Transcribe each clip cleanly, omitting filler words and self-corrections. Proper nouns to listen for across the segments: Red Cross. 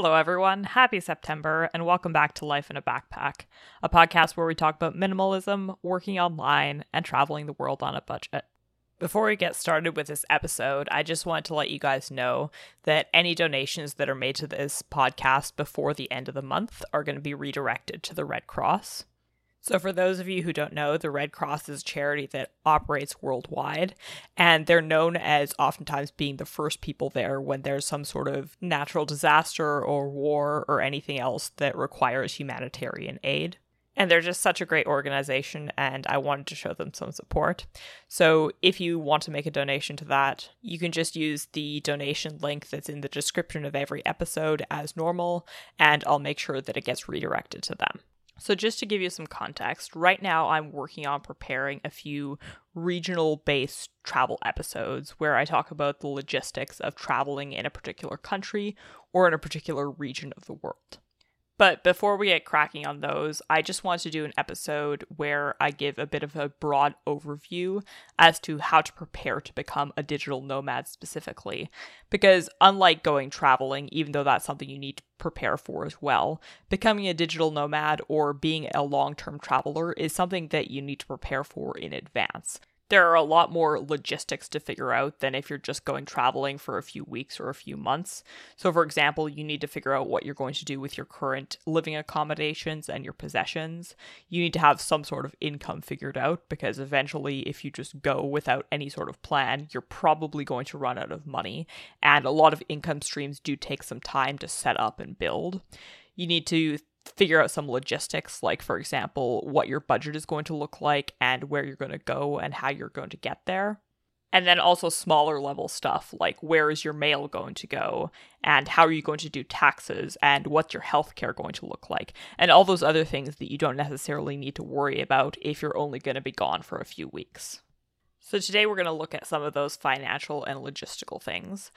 Hello, everyone. Happy September, and welcome back to Life in a Backpack, a podcast where we talk about minimalism, working online, and traveling the world on a budget. Before we get started with this episode, I just want to let you guys know that any donations that are made to this podcast before the end of the month are going to be redirected to the Red Cross. So for those of you who don't know, the Red Cross is a charity that operates worldwide, and they're known as oftentimes being the first people there when there's some sort of natural disaster or war or anything else that requires humanitarian aid. And they're just such a great organization, and I wanted to show them some support. So if you want to make a donation to that, you can just use the donation link that's in the description of every episode as normal, and I'll make sure that it gets redirected to them. So just to give you some context, right now I'm working on preparing a few regional-based travel episodes where I talk about the logistics of traveling in a particular country or in a particular region of the world. But before we get cracking on those, I just want to do an episode where I give a bit of a broad overview as to how to prepare to become a digital nomad specifically. Because unlike going traveling, even though that's something you need to prepare for as well, becoming a digital nomad or being a long-term traveler is something that you need to prepare for in advance. There are a lot more logistics to figure out than if you're just going traveling for a few weeks or a few months. So, for example, you need to figure out what you're going to do with your current living accommodations and your possessions. You need to have some sort of income figured out, because eventually if you just go without any sort of plan, you're probably going to run out of money. And a lot of income streams do take some time to set up and build. You need to figure out some logistics, like, for example, what your budget is going to look like and where you're going to go and how you're going to get there. And then also smaller level stuff, like where is your mail going to go and how are you going to do taxes and what's your healthcare going to look like, and all those other things that you don't necessarily need to worry about if you're only going to be gone for a few weeks. So today we're going to look at some of those financial and logistical things.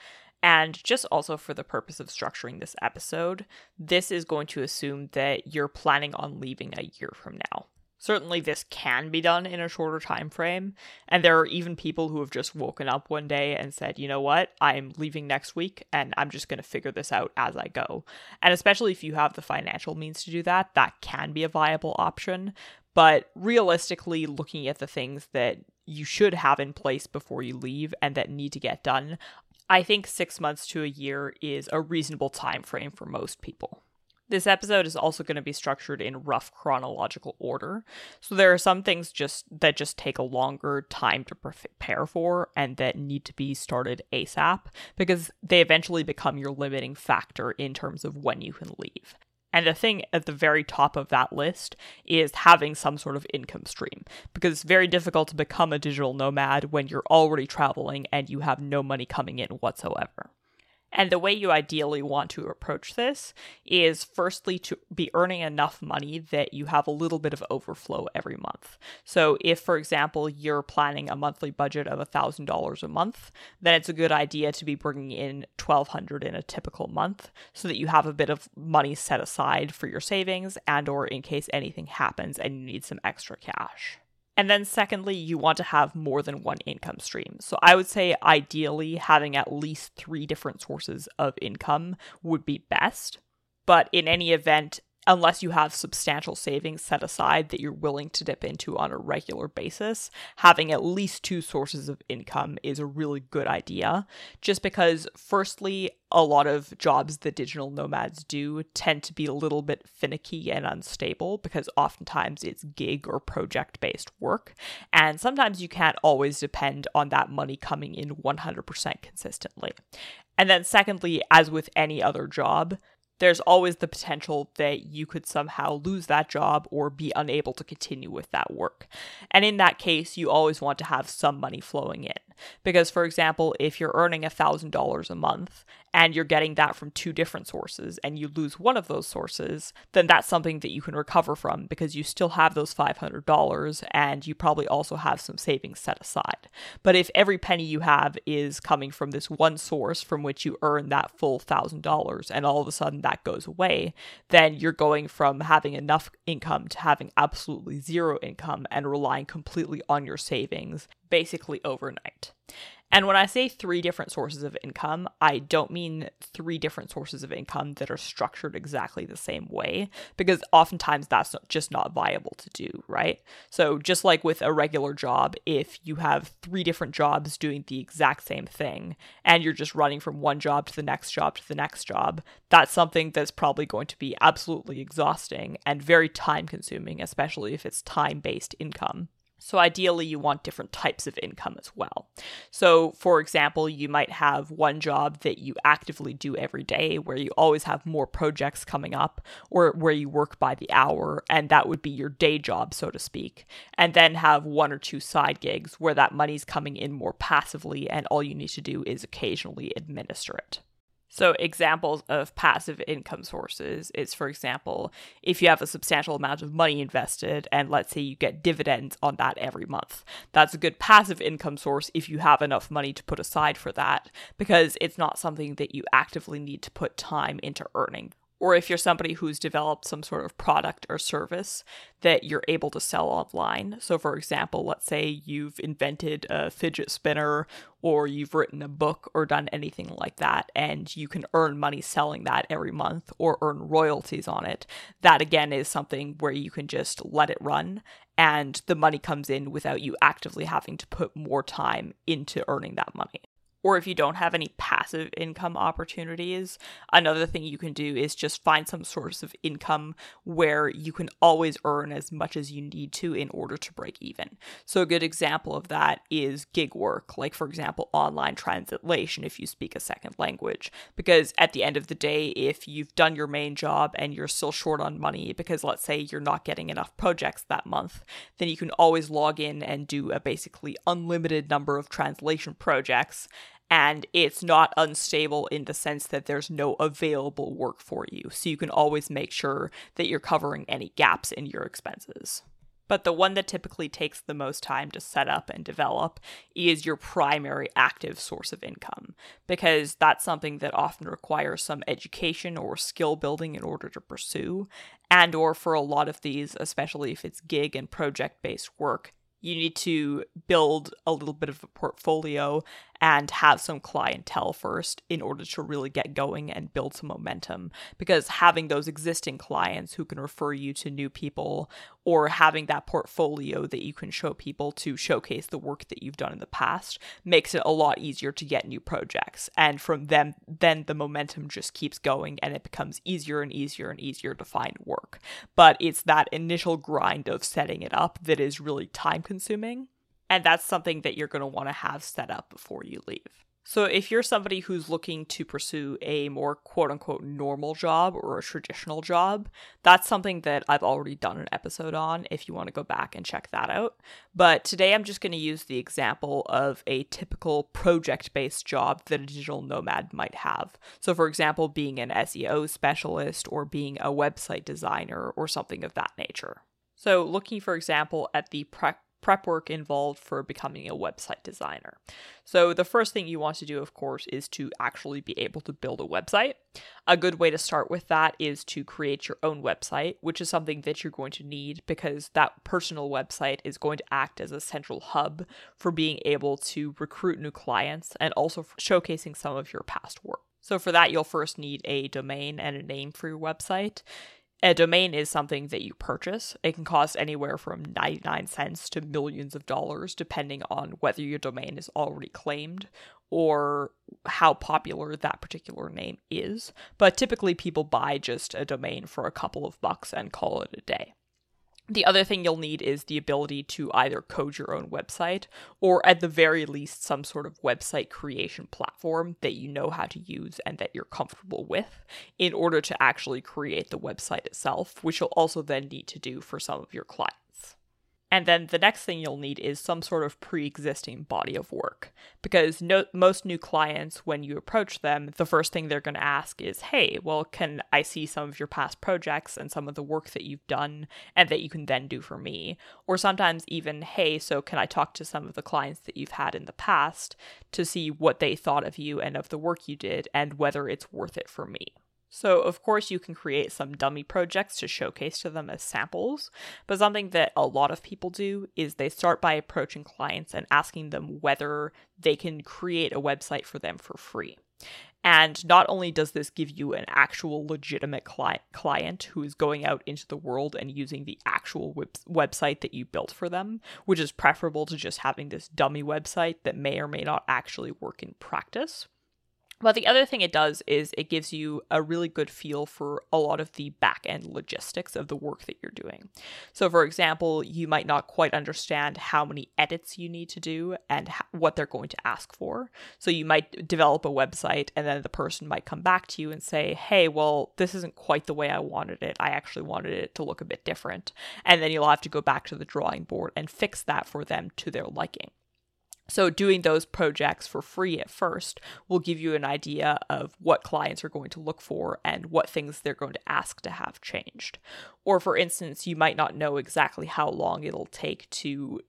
And just also for the purpose of structuring this episode, this is going to assume that you're planning on leaving a year from now. Certainly this can be done in a shorter time frame, and there are even people who have just woken up one day and said, you know what, I'm leaving next week and I'm just going to figure this out as I go. And especially if you have the financial means to do that, that can be a viable option. But realistically, looking at the things that you should have in place before you leave and that need to get done, I think 6 months to a year is a reasonable time frame for most people. This episode is also going to be structured in rough chronological order. So there are some things that take a longer time to prepare for and that need to be started ASAP, because they eventually become your limiting factor in terms of when you can leave. And the thing at the very top of that list is having some sort of income stream, because it's very difficult to become a digital nomad when you're already traveling and you have no money coming in whatsoever. And the way you ideally want to approach this is firstly to be earning enough money that you have a little bit of overflow every month. So if, for example, you're planning a monthly budget of $1,000 a month, then it's a good idea to be bringing in $1,200 in a typical month so that you have a bit of money set aside for your savings and or in case anything happens and you need some extra cash. And then secondly, you want to have more than one income stream. So I would say ideally having at least 3 different sources of income would be best. But in any event, unless you have substantial savings set aside that you're willing to dip into on a regular basis, having at least 2 sources of income is a really good idea. Just because, firstly, a lot of jobs that digital nomads do tend to be a little bit finicky and unstable, because oftentimes it's gig or project-based work. And sometimes you can't always depend on that money coming in 100% consistently. And then secondly, as with any other job, there's always the potential that you could somehow lose that job or be unable to continue with that work. And in that case, you always want to have some money flowing in. Because, for example, if you're earning $1,000 a month and you're getting that from 2 different sources and you lose one of those sources, then that's something that you can recover from, because you still have those $500 and you probably also have some savings set aside. But if every penny you have is coming from this one source from which you earn that full $1,000 and all of a sudden that goes away, then you're going from having enough income to having absolutely zero income and relying completely on your savings, basically overnight. And when I say three different sources of income, I don't mean three different sources of income that are structured exactly the same way, because oftentimes that's just not viable to do, right? So just like with a regular job, if you have three different jobs doing the exact same thing and you're just running from one job to the next job to the next job, that's something that's probably going to be absolutely exhausting and very time consuming, especially if it's time-based income. So ideally, you want different types of income as well. So for example, you might have one job that you actively do every day where you always have more projects coming up or where you work by the hour, and that would be your day job, so to speak, and then have one or two side gigs where that money's coming in more passively and all you need to do is occasionally administer it. So examples of passive income sources is, for example, if you have a substantial amount of money invested and let's say you get dividends on that every month. That's a good passive income source if you have enough money to put aside for that, because it's not something that you actively need to put time into earning. Or if you're somebody who's developed some sort of product or service that you're able to sell online. So for example, let's say you've invented a fidget spinner or you've written a book or done anything like that, and you can earn money selling that every month or earn royalties on it. That again is something where you can just let it run and the money comes in without you actively having to put more time into earning that money. Or if you don't have any passive income opportunities, another thing you can do is just find some source of income where you can always earn as much as you need to in order to break even. So a good example of that is gig work, like for example, online translation if you speak a second language. Because at the end of the day, if you've done your main job and you're still short on money because let's say you're not getting enough projects that month, then you can always log in and do a basically unlimited number of translation projects. And it's not unstable in the sense that there's no available work for you. So you can always make sure that you're covering any gaps in your expenses. But the one that typically takes the most time to set up and develop is your primary active source of income, because that's something that often requires some education or skill building in order to pursue. And or for a lot of these, especially if it's gig and project-based work, you need to build a little bit of a portfolio and have some clientele first in order to really get going and build some momentum. Because having those existing clients who can refer you to new people, or having that portfolio that you can show people to showcase the work that you've done in the past, makes it a lot easier to get new projects. And from them, then the momentum just keeps going and it becomes easier and easier and easier to find work. But it's that initial grind of setting it up that is really time consuming. And that's something that you're going to want to have set up before you leave. So if you're somebody who's looking to pursue a more quote-unquote normal job or a traditional job, that's something that I've already done an episode on if you want to go back and check that out. But today I'm just going to use the example of a typical project-based job that a digital nomad might have. So for example, being an SEO specialist or being a website designer or something of that nature. So looking, for example, at the prep work involved for becoming a website designer. So the first thing you want to do, of course, is to actually be able to build a website. A good way to start with that is to create your own website, which is something that you're going to need because that personal website is going to act as a central hub for being able to recruit new clients and also for showcasing some of your past work. So for that, you'll first need a domain and a name for your website. A domain is something that you purchase. It can cost anywhere from 99 cents to millions of dollars, depending on whether your domain is already claimed or how popular that particular name is. But typically people buy just a domain for a couple of bucks and call it a day. The other thing you'll need is the ability to either code your own website or at the very least some sort of website creation platform that you know how to use and that you're comfortable with in order to actually create the website itself, which you'll also then need to do for some of your clients. And then the next thing you'll need is some sort of pre-existing body of work, because most new clients, when you approach them, the first thing they're going to ask is, hey, well, can I see some of your past projects and some of the work that you've done and that you can then do for me? Or sometimes even, hey, so can I talk to some of the clients that you've had in the past to see what they thought of you and of the work you did and whether it's worth it for me? So, of course, you can create some dummy projects to showcase to them as samples, but something that a lot of people do is they start by approaching clients and asking them whether they can create a website for them for free. And not only does this give you an actual legitimate client who is going out into the world and using the actual website that you built for them, which is preferable to just having this dummy website that may or may not actually work in practice. But the other thing it does is it gives you a really good feel for a lot of the back-end logistics of the work that you're doing. So, for example, you might not quite understand how many edits you need to do and what they're going to ask for. So you might develop a website and then the person might come back to you and say, hey, well, this isn't quite the way I wanted it. I actually wanted it to look a bit different. And then you'll have to go back to the drawing board and fix that for them to their liking. So doing those projects for free at first will give you an idea of what clients are going to look for and what things they're going to ask to have changed. Or for instance, you might not know exactly how long it'll take to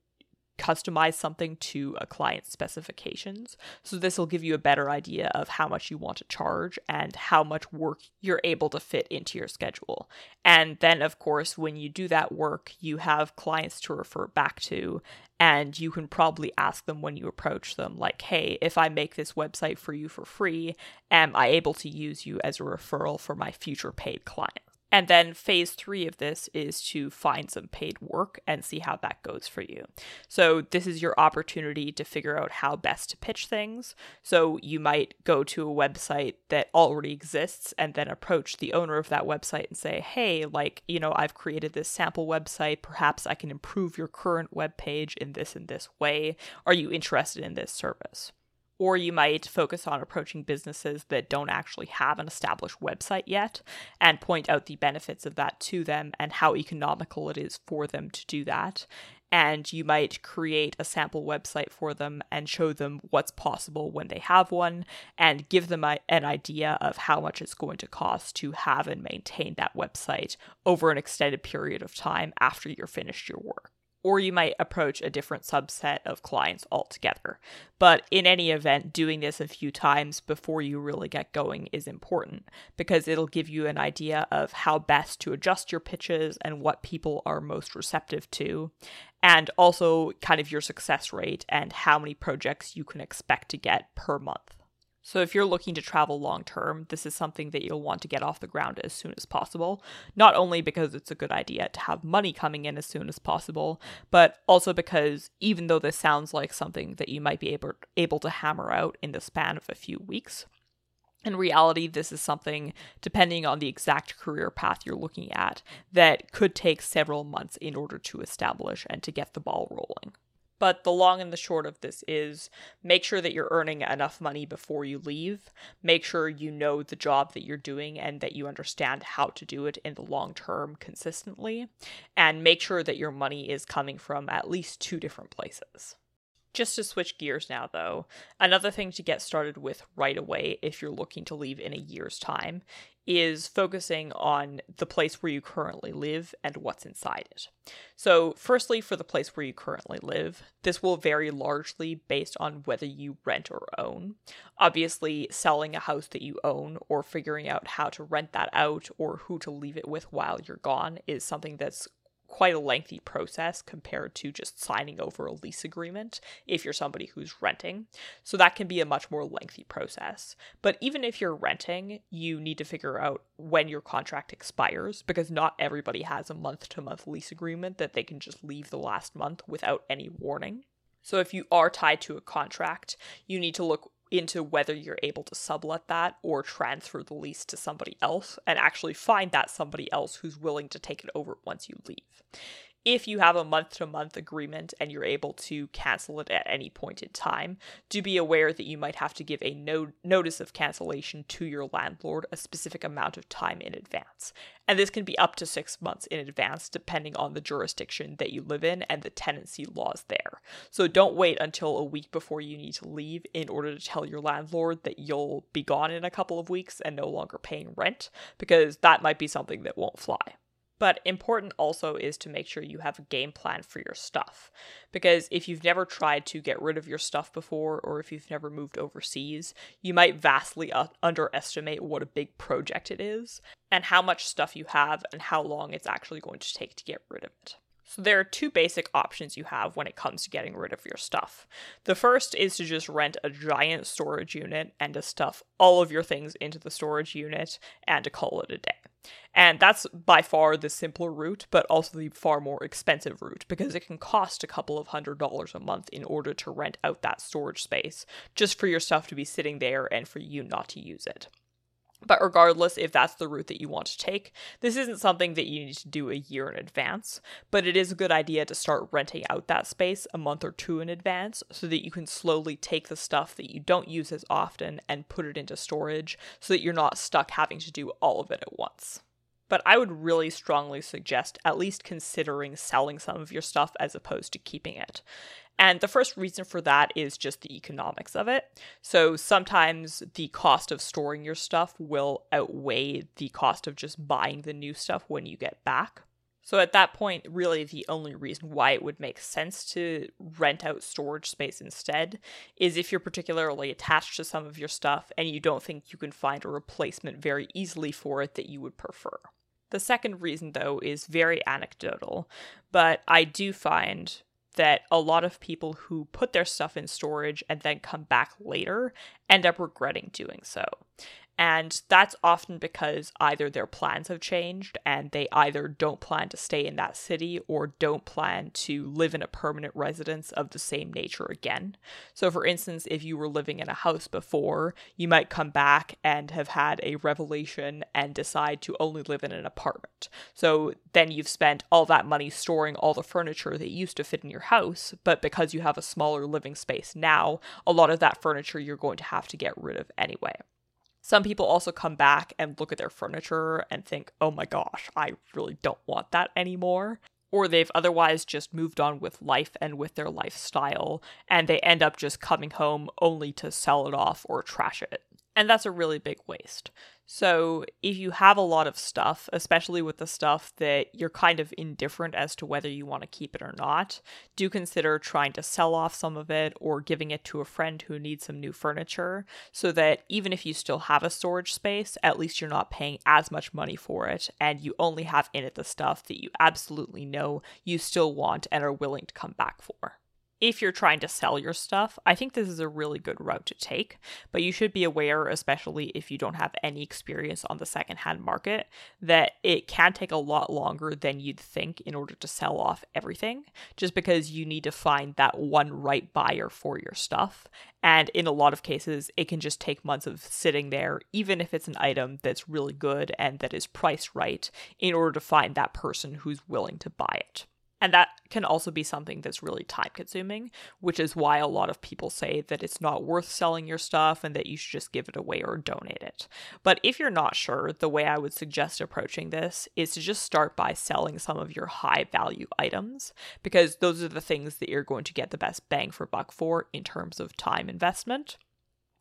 customize something to a client's specifications. So this will give you a better idea of how much you want to charge and how much work you're able to fit into your schedule. And then, of course, when you do that work, you have clients to refer back to, and you can probably ask them when you approach them, like, hey, if I make this website for you for free, am I able to use you as a referral for my future paid client? And then phase 3 of this is to find some paid work and see how that goes for you. So this is your opportunity to figure out how best to pitch things. So you might go to a website that already exists and then approach the owner of that website and say, hey, like, you know, I've created this sample website. Perhaps I can improve your current web page in this and this way. Are you interested in this service? Or you might focus on approaching businesses that don't actually have an established website yet and point out the benefits of that to them and how economical it is for them to do that. And you might create a sample website for them and show them what's possible when they have one and give them an idea of how much it's going to cost to have and maintain that website over an extended period of time after you're finished your work. Or you might approach a different subset of clients altogether. But in any event, doing this a few times before you really get going is important because it'll give you an idea of how best to adjust your pitches and what people are most receptive to, and also kind of your success rate and how many projects you can expect to get per month. So if you're looking to travel long term, this is something that you'll want to get off the ground as soon as possible, not only because it's a good idea to have money coming in as soon as possible, but also because even though this sounds like something that you might be able to hammer out in the span of a few weeks, in reality, this is something, depending on the exact career path you're looking at, that could take several months in order to establish and to get the ball rolling. But the long and the short of this is make sure that you're earning enough money before you leave. Make sure you know the job that you're doing and that you understand how to do it in the long term consistently. And make sure that your money is coming from at least 2 different places. Just to switch gears now, though, another thing to get started with right away if you're looking to leave in a year's time is focusing on the place where you currently live and what's inside it. So firstly, for the place where you currently live, this will vary largely based on whether you rent or own. Obviously, selling a house that you own or figuring out how to rent that out or who to leave it with while you're gone is something that's quite a lengthy process compared to just signing over a lease agreement if you're somebody who's renting. So that can be a much more lengthy process. But even if you're renting, you need to figure out when your contract expires because not everybody has a month-to-month lease agreement that they can just leave the last month without any warning. So if you are tied to a contract, you need to look into whether you're able to sublet that or transfer the lease to somebody else and actually find that somebody else who's willing to take it over once you leave. If you have a month-to-month agreement and you're able to cancel it at any point in time, do be aware that you might have to give a notice of cancellation to your landlord a specific amount of time in advance. And this can be up to 6 months in advance depending on the jurisdiction that you live in and the tenancy laws there. So don't wait until a week before you need to leave in order to tell your landlord that you'll be gone in a couple of weeks and no longer paying rent, because that might be something that won't fly. But important also is to make sure you have a game plan for your stuff. Because if you've never tried to get rid of your stuff before, or if you've never moved overseas, you might vastly underestimate what a big project it is, and how much stuff you have, and how long it's actually going to take to get rid of it. So there are two basic options you have when it comes to getting rid of your stuff. The first is to just rent a giant storage unit and to stuff all of your things into the storage unit and to call it a day. And that's by far the simpler route, but also the far more expensive route, because it can cost a couple of $100s a month in order to rent out that storage space just for your stuff to be sitting there and for you not to use it. But regardless, if that's the route that you want to take, this isn't something that you need to do a year in advance, but it is a good idea to start renting out that space a month or two in advance so that you can slowly take the stuff that you don't use as often and put it into storage so that you're not stuck having to do all of it at once. But I would really strongly suggest at least considering selling some of your stuff as opposed to keeping it. And the first reason for that is just the economics of it. So sometimes the cost of storing your stuff will outweigh the cost of just buying the new stuff when you get back. So at that point, really the only reason why it would make sense to rent out storage space instead is if you're particularly attached to some of your stuff and you don't think you can find a replacement very easily for it that you would prefer. The second reason, though, is very anecdotal, but I do find that a lot of people who put their stuff in storage and then come back later end up regretting doing so. And that's often because either their plans have changed and they either don't plan to stay in that city or don't plan to live in a permanent residence of the same nature again. So for instance, if you were living in a house before, you might come back and have had a revelation and decide to only live in an apartment. So then you've spent all that money storing all the furniture that used to fit in your house, but because you have a smaller living space now, a lot of that furniture you're going to have to get rid of anyway. Some people also come back and look at their furniture and think, oh my gosh, I really don't want that anymore. Or they've otherwise just moved on with life and with their lifestyle, and they end up just coming home only to sell it off or trash it. And that's a really big waste. So if you have a lot of stuff, especially with the stuff that you're kind of indifferent as to whether you want to keep it or not, do consider trying to sell off some of it or giving it to a friend who needs some new furniture so that even if you still have a storage space, at least you're not paying as much money for it and you only have in it the stuff that you absolutely know you still want and are willing to come back for. If you're trying to sell your stuff, I think this is a really good route to take, but you should be aware, especially if you don't have any experience on the secondhand market, that it can take a lot longer than you'd think in order to sell off everything, just because you need to find that one right buyer for your stuff. And in a lot of cases, it can just take months of sitting there, even if it's an item that's really good and that is priced right, in order to find that person who's willing to buy it. And that can also be something that's really time-consuming, which is why a lot of people say that it's not worth selling your stuff and that you should just give it away or donate it. But if you're not sure, the way I would suggest approaching this is to just start by selling some of your high-value items, because those are the things that you're going to get the best bang for buck for in terms of time investment.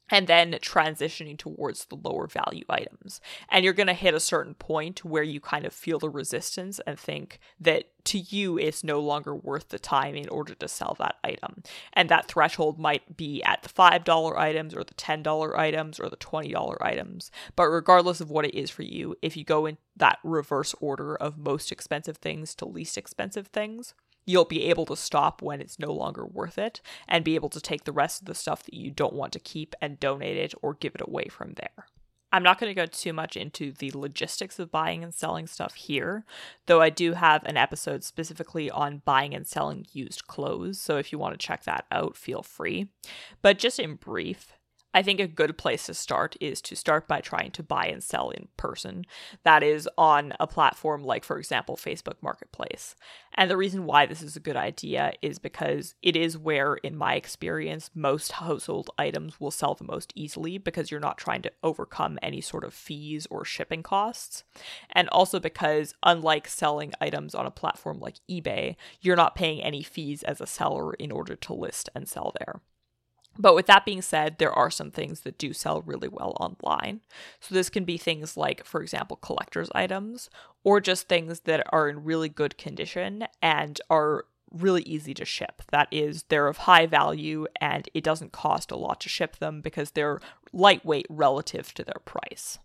And then transitioning towards the lower value items. And you're going to hit a certain point where you kind of feel the resistance and think that to you it's no longer worth the time in order to sell that item. And that threshold might be at the $5 items or the $10 items or the $20 items. But regardless of what it is for you, if you go in that reverse order of most expensive things to least expensive things, you'll be able to stop when it's no longer worth it and be able to take the rest of the stuff that you don't want to keep and donate it or give it away from there. I'm not going to go too much into the logistics of buying and selling stuff here, though I do have an episode specifically on buying and selling used clothes, so if you want to check that out, feel free. But just in brief, I think a good place to start is to start by trying to buy and sell in person. That is on a platform like, for example, Facebook Marketplace. And the reason why this is a good idea is because it is where, in my experience, most household items will sell the most easily because you're not trying to overcome any sort of fees or shipping costs. And also because, unlike selling items on a platform like eBay, you're not paying any fees as a seller in order to list and sell there. But with that being said, there are some things that do sell really well online. So this can be things like, for example, collector's items, or just things that are in really good condition and are really easy to ship. That is, they're of high value and it doesn't cost a lot to ship them because they're lightweight relative to their price.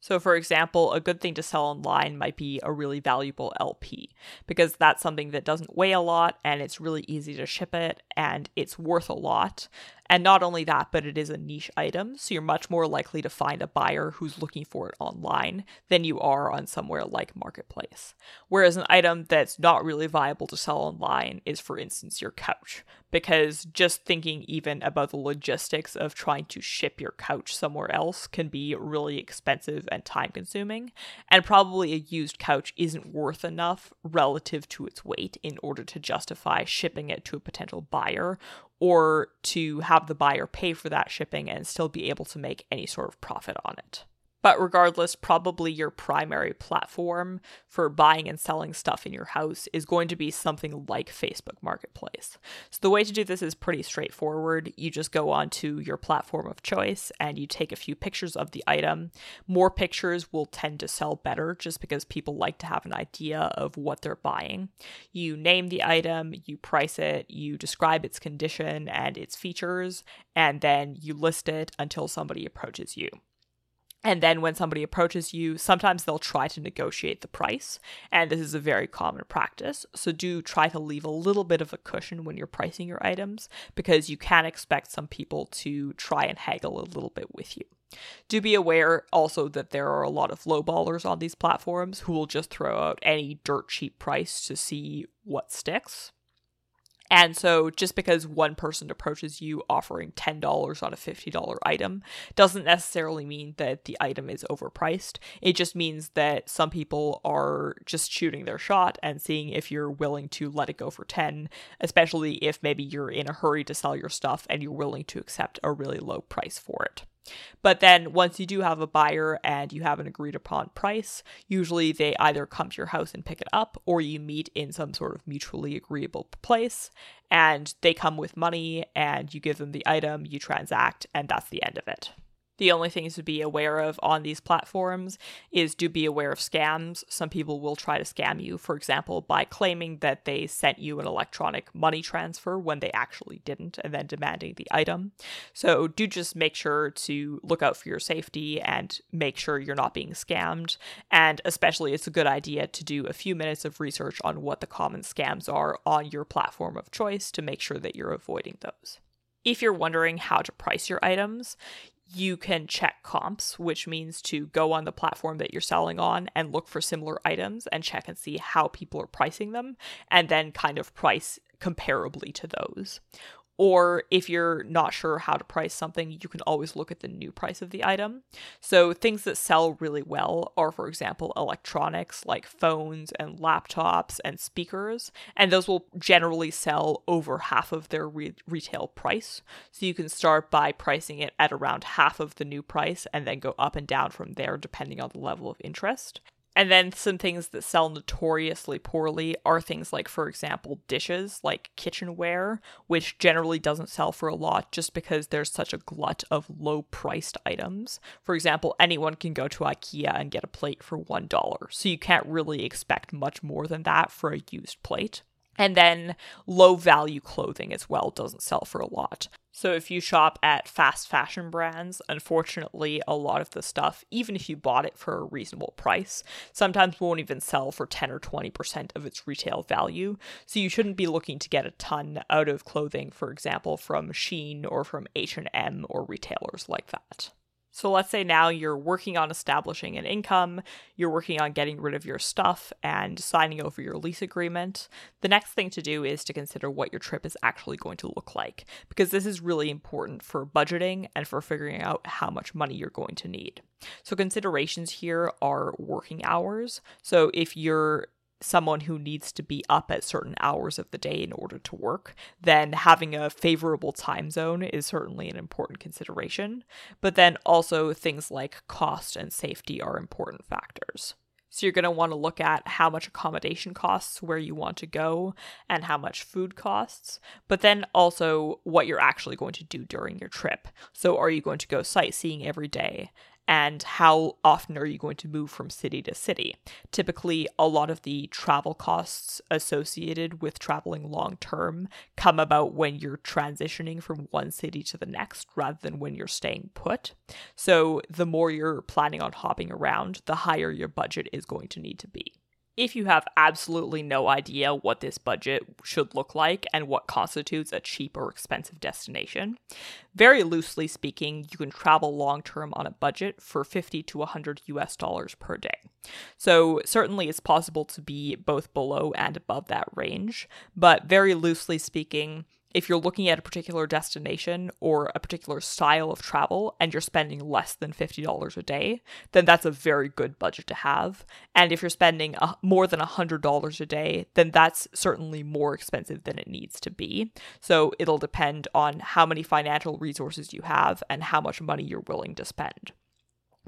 So for example, a good thing to sell online might be a really valuable LP, because that's something that doesn't weigh a lot and it's really easy to ship it and it's worth a lot. And not only that, but it is a niche item, so you're much more likely to find a buyer who's looking for it online than you are on somewhere like Marketplace. Whereas an item that's not really viable to sell online is, for instance, your couch, because just thinking even about the logistics of trying to ship your couch somewhere else can be really expensive and time-consuming, and probably a used couch isn't worth enough relative to its weight in order to justify shipping it to a potential buyer, or to have the buyer pay for that shipping and still be able to make any sort of profit on it. But regardless, probably your primary platform for buying and selling stuff in your house is going to be something like Facebook Marketplace. So the way to do this is pretty straightforward. You just go onto your platform of choice and you take a few pictures of the item. More pictures will tend to sell better just because people like to have an idea of what they're buying. You name the item, you price it, you describe its condition and its features, and then you list it until somebody approaches you. And then when somebody approaches you, sometimes they'll try to negotiate the price, and this is a very common practice. So do try to leave a little bit of a cushion when you're pricing your items, because you can expect some people to try and haggle a little bit with you. Do be aware also that there are a lot of lowballers on these platforms who will just throw out any dirt cheap price to see what sticks. And so just because one person approaches you offering $10 on a $50 item doesn't necessarily mean that the item is overpriced. It just means that some people are just shooting their shot and seeing if you're willing to let it go for $10, especially if maybe you're in a hurry to sell your stuff and you're willing to accept a really low price for it. But then once you do have a buyer and you have an agreed upon price, usually they either come to your house and pick it up, or you meet in some sort of mutually agreeable place and they come with money and you give them the item, you transact, and that's the end of it. The only things to be aware of on these platforms is do be aware of scams. Some people will try to scam you, for example, by claiming that they sent you an electronic money transfer when they actually didn't, and then demanding the item. So do just make sure to look out for your safety and make sure you're not being scammed. And especially, it's a good idea to do a few minutes of research on what the common scams are on your platform of choice to make sure that you're avoiding those. If you're wondering how to price your items, you can check comps, which means to go on the platform that you're selling on and look for similar items and check and see how people are pricing them, and then kind of price comparably to those. Or if you're not sure how to price something, you can always look at the new price of the item. So things that sell really well are, for example, electronics like phones and laptops and speakers, and those will generally sell over half of their retail price. So you can start by pricing it at around half of the new price and then go up and down from there depending on the level of interest. And then some things that sell notoriously poorly are things like, for example, dishes, like kitchenware, which generally doesn't sell for a lot just because there's such a glut of low-priced items. For example, anyone can go to IKEA and get a plate for $1, so you can't really expect much more than that for a used plate. And then low-value clothing as well doesn't sell for a lot. So if you shop at fast fashion brands, unfortunately, a lot of the stuff, even if you bought it for a reasonable price, sometimes won't even sell for 10 or 20% of its retail value. So you shouldn't be looking to get a ton out of clothing, for example, from Shein or from H&M or retailers like that. So let's say now you're working on establishing an income, you're working on getting rid of your stuff and signing over your lease agreement. The next thing to do is to consider what your trip is actually going to look like, because this is really important for budgeting and for figuring out how much money you're going to need. So considerations here are working hours. So if you're someone who needs to be up at certain hours of the day in order to work, then having a favorable time zone is certainly an important consideration. But then also things like cost and safety are important factors. So you're going to want to look at how much accommodation costs where you want to go and how much food costs, but then also what you're actually going to do during your trip. So are you going to go sightseeing every day? And how often are you going to move from city to city? Typically, a lot of the travel costs associated with traveling long-term come about when you're transitioning from one city to the next rather than when you're staying put. So the more you're planning on hopping around, the higher your budget is going to need to be. If you have absolutely no idea what this budget should look like and what constitutes a cheap or expensive destination, very loosely speaking, you can travel long-term on a budget for $50 to $100 per day. So certainly it's possible to be both below and above that range, but very loosely speaking, if you're looking at a particular destination or a particular style of travel and you're spending less than $50 a day, then that's a very good budget to have. And if you're spending more than $100 a day, then that's certainly more expensive than it needs to be. So it'll depend on how many financial resources you have and how much money you're willing to spend.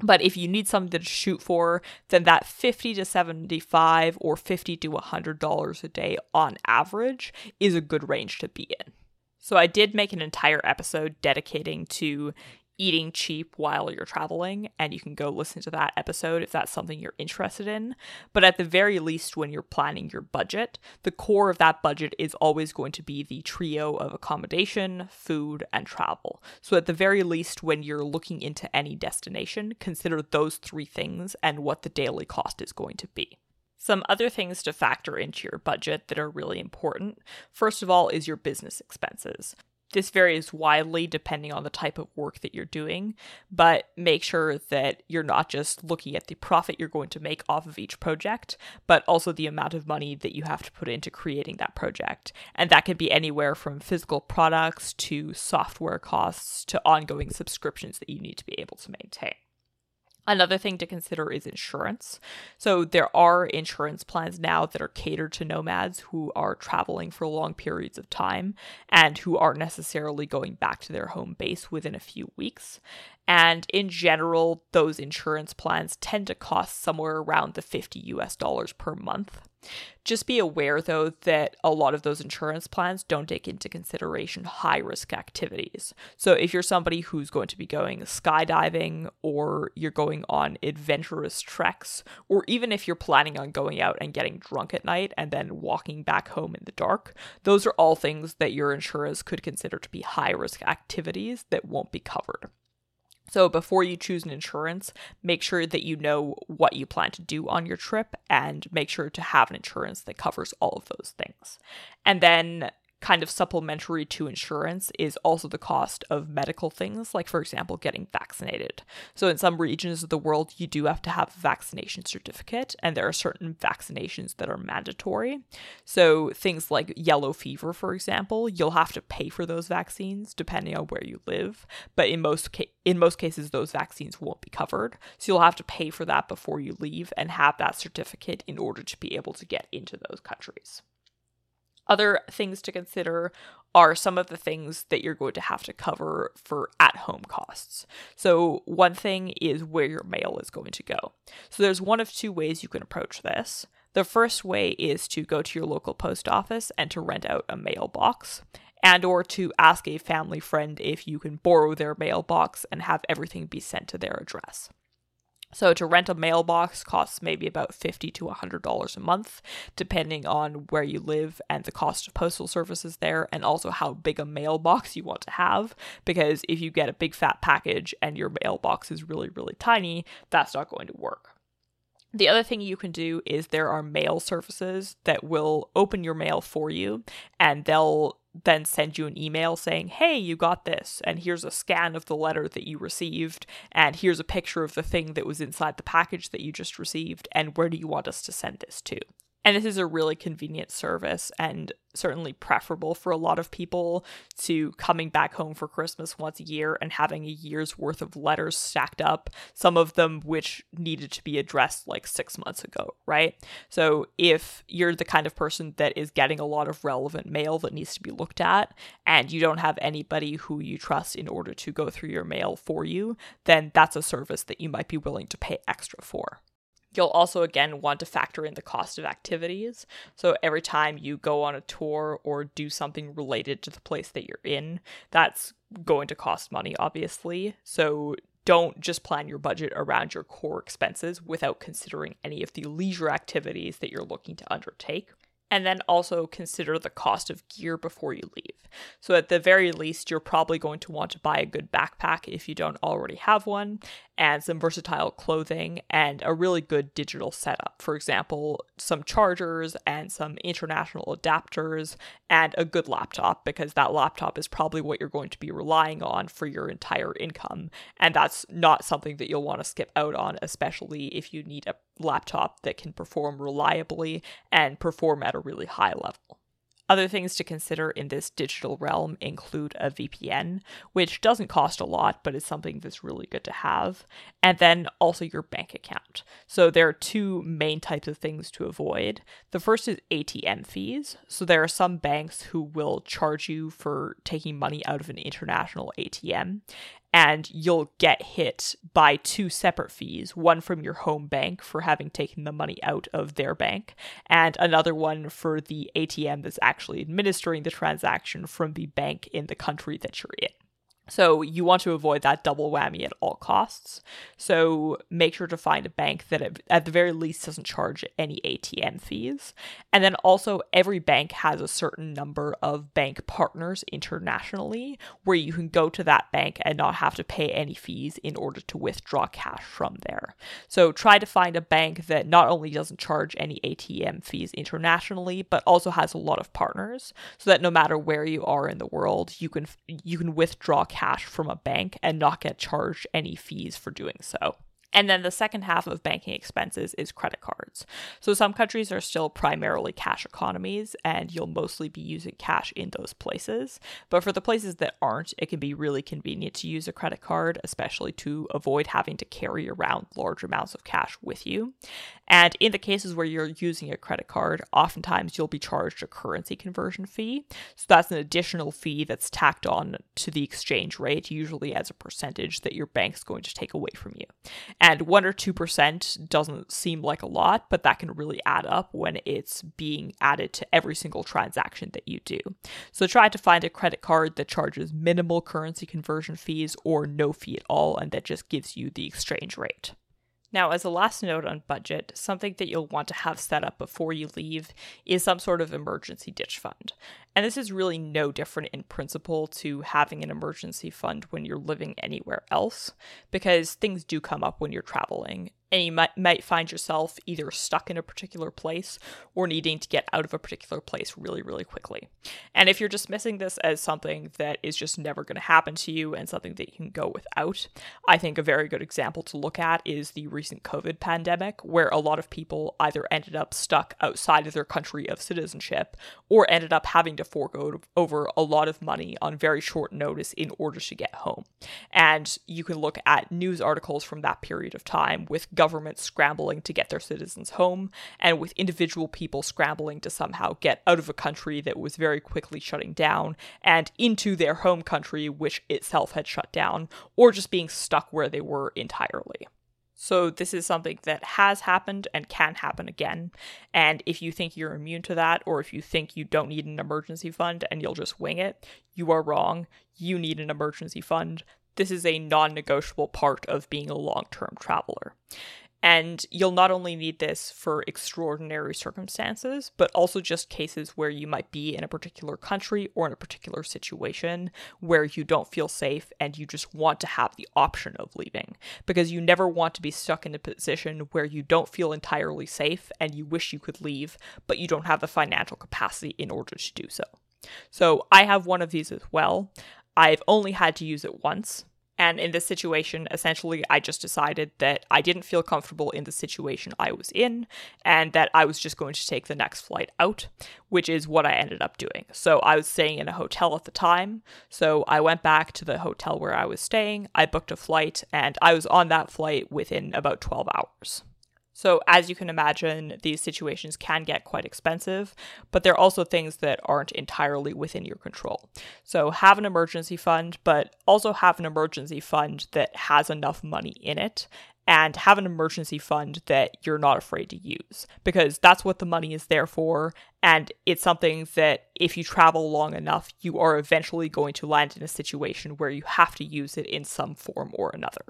But if you need something to shoot for, then that $50 to $75 or $50 to $100 a day on average is a good range to be in. So I did make an entire episode dedicating to eating cheap while you're traveling, and you can go listen to that episode if that's something you're interested in. But at the very least, when you're planning your budget, the core of that budget is always going to be the trio of accommodation, food, and travel. So at the very least, when you're looking into any destination, consider those three things and what the daily cost is going to be. Some other things to factor into your budget that are really important, first of all, is your business expenses. This varies widely depending on the type of work that you're doing, but make sure that you're not just looking at the profit you're going to make off of each project, but also the amount of money that you have to put into creating that project. And that can be anywhere from physical products to software costs to ongoing subscriptions that you need to be able to maintain. Another thing to consider is insurance. So there are insurance plans now that are catered to nomads who are traveling for long periods of time and who aren't necessarily going back to their home base within a few weeks. And in general, those insurance plans tend to cost somewhere around the $50 per month. Just be aware, though, that a lot of those insurance plans don't take into consideration high-risk activities. So if you're somebody who's going to be going skydiving or you're going on adventurous treks, or even if you're planning on going out and getting drunk at night and then walking back home in the dark, those are all things that your insurers could consider to be high-risk activities that won't be covered. So before you choose an insurance, make sure that you know what you plan to do on your trip and make sure to have an insurance that covers all of those things. And then kind of supplementary to insurance is also the cost of medical things, like, for example, getting vaccinated. So in some regions of the world, you do have to have a vaccination certificate, and there are certain vaccinations that are mandatory. So things like yellow fever, for example, you'll have to pay for those vaccines depending on where you live. But in most cases, those vaccines won't be covered. So you'll have to pay for that before you leave and have that certificate in order to be able to get into those countries. Other things to consider are some of the things that you're going to have to cover for at-home costs. So one thing is where your mail is going to go. So there's one of two ways you can approach this. The first way is to go to your local post office and to rent out a mailbox, and or to ask a family friend if you can borrow their mailbox and have everything be sent to their address. So to rent a mailbox costs maybe about $50 to $100 a month, depending on where you live and the cost of postal services there, and also how big a mailbox you want to have, because if you get a big fat package and your mailbox is really, really tiny, that's not going to work. The other thing you can do is there are mail services that will open your mail for you, and they'll then send you an email saying, hey, you got this, and here's a scan of the letter that you received, and here's a picture of the thing that was inside the package that you just received, and where do you want us to send this to? And this is a really convenient service and certainly preferable for a lot of people to coming back home for Christmas once a year and having a year's worth of letters stacked up, some of them which needed to be addressed like 6 months ago, right? So if you're the kind of person that is getting a lot of relevant mail that needs to be looked at and you don't have anybody who you trust in order to go through your mail for you, then that's a service that you might be willing to pay extra for. You'll also, again, want to factor in the cost of activities. So every time you go on a tour or do something related to the place that you're in, that's going to cost money, obviously. So don't just plan your budget around your core expenses without considering any of the leisure activities that you're looking to undertake. And then also consider the cost of gear before you leave. So at the very least, you're probably going to want to buy a good backpack if you don't already have one, and some versatile clothing, and a really good digital setup. For example, some chargers and some international adapters, and a good laptop, because that laptop is probably what you're going to be relying on for your entire income. And that's not something that you'll want to skip out on, especially if you need a laptop that can perform reliably and perform at a really high level. Other things to consider in this digital realm include a VPN, which doesn't cost a lot, but is something that's really good to have, and then also your bank account. So there are two main types of things to avoid. The first is ATM fees. So there are some banks who will charge you for taking money out of an international ATM, and you'll get hit by two separate fees, one from your home bank for having taken the money out of their bank, and another one for the ATM that's actually administering the transaction from the bank in the country that you're in. So you want to avoid that double whammy at all costs. So make sure to find a bank that at the very least doesn't charge any ATM fees. And then also every bank has a certain number of bank partners internationally where you can go to that bank and not have to pay any fees in order to withdraw cash from there. So try to find a bank that not only doesn't charge any ATM fees internationally, but also has a lot of partners, so that no matter where you are in the world, you can withdraw cash from a bank and not get charged any fees for doing so. And then the second half of banking expenses is credit cards. So some countries are still primarily cash economies, and you'll mostly be using cash in those places. But for the places that aren't, it can be really convenient to use a credit card, especially to avoid having to carry around large amounts of cash with you. And in the cases where you're using a credit card, oftentimes you'll be charged a currency conversion fee. So that's an additional fee that's tacked on to the exchange rate, usually as a percentage that your bank's going to take away from you. And 1 or 2% doesn't seem like a lot, but that can really add up when it's being added to every single transaction that you do. So try to find a credit card that charges minimal currency conversion fees or no fee at all, and that just gives you the exchange rate. Now, as a last note on budget, something that you'll want to have set up before you leave is some sort of emergency ditch fund. And this is really no different in principle to having an emergency fund when you're living anywhere else, because things do come up when you're traveling. And you might find yourself either stuck in a particular place or needing to get out of a particular place really, really quickly. And if you're dismissing this as something that is just never going to happen to you and something that you can go without, I think a very good example to look at is the recent COVID pandemic, where a lot of people either ended up stuck outside of their country of citizenship or ended up having to forego over a lot of money on very short notice in order to get home. And you can look at news articles from that period of time with governments scrambling to get their citizens home, and with individual people scrambling to somehow get out of a country that was very quickly shutting down and into their home country, which itself had shut down, or just being stuck where they were entirely. So this is something that has happened and can happen again. And if you think you're immune to that, or if you think you don't need an emergency fund and you'll just wing it, you are wrong. You need an emergency fund. This is a non-negotiable part of being a long-term traveler. And you'll not only need this for extraordinary circumstances, but also just cases where you might be in a particular country or in a particular situation where you don't feel safe and you just want to have the option of leaving. Because you never want to be stuck in a position where you don't feel entirely safe and you wish you could leave, but you don't have the financial capacity in order to do so. So I have one of these as well. I've only had to use it once. And in this situation, essentially, I just decided that I didn't feel comfortable in the situation I was in and that I was just going to take the next flight out, which is what I ended up doing. So I was staying in a hotel at the time. So I went back to the hotel where I was staying. I booked a flight, and I was on that flight within about 12 hours. So as you can imagine, these situations can get quite expensive, but they're also things that aren't entirely within your control. So have an emergency fund, but also have an emergency fund that has enough money in it and have an emergency fund that you're not afraid to use, because that's what the money is there for. And it's something that if you travel long enough, you are eventually going to land in a situation where you have to use it in some form or another.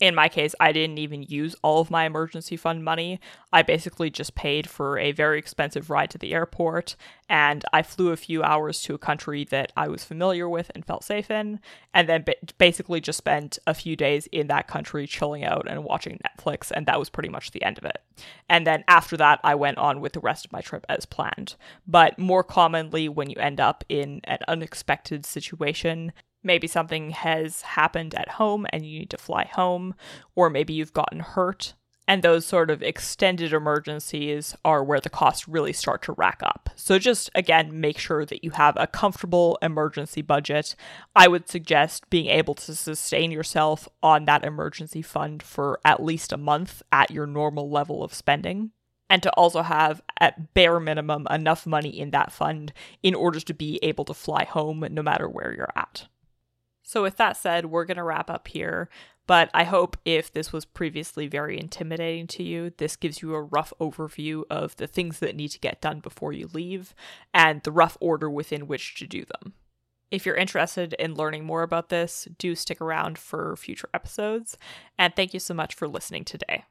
In my case, I didn't even use all of my emergency fund money. I basically just paid for a very expensive ride to the airport, and I flew a few hours to a country that I was familiar with and felt safe in, and then basically just spent a few days in that country chilling out and watching Netflix, and that was pretty much the end of it. And then after that, I went on with the rest of my trip as planned. But more commonly, when you end up in an unexpected situation, maybe something has happened at home and you need to fly home, or maybe you've gotten hurt. And those sort of extended emergencies are where the costs really start to rack up. So just, again, make sure that you have a comfortable emergency budget. I would suggest being able to sustain yourself on that emergency fund for at least a month at your normal level of spending, and to also have, at bare minimum, enough money in that fund in order to be able to fly home no matter where you're at. So with that said, we're going to wrap up here, but I hope if this was previously very intimidating to you, this gives you a rough overview of the things that need to get done before you leave and the rough order within which to do them. If you're interested in learning more about this, do stick around for future episodes, and thank you so much for listening today.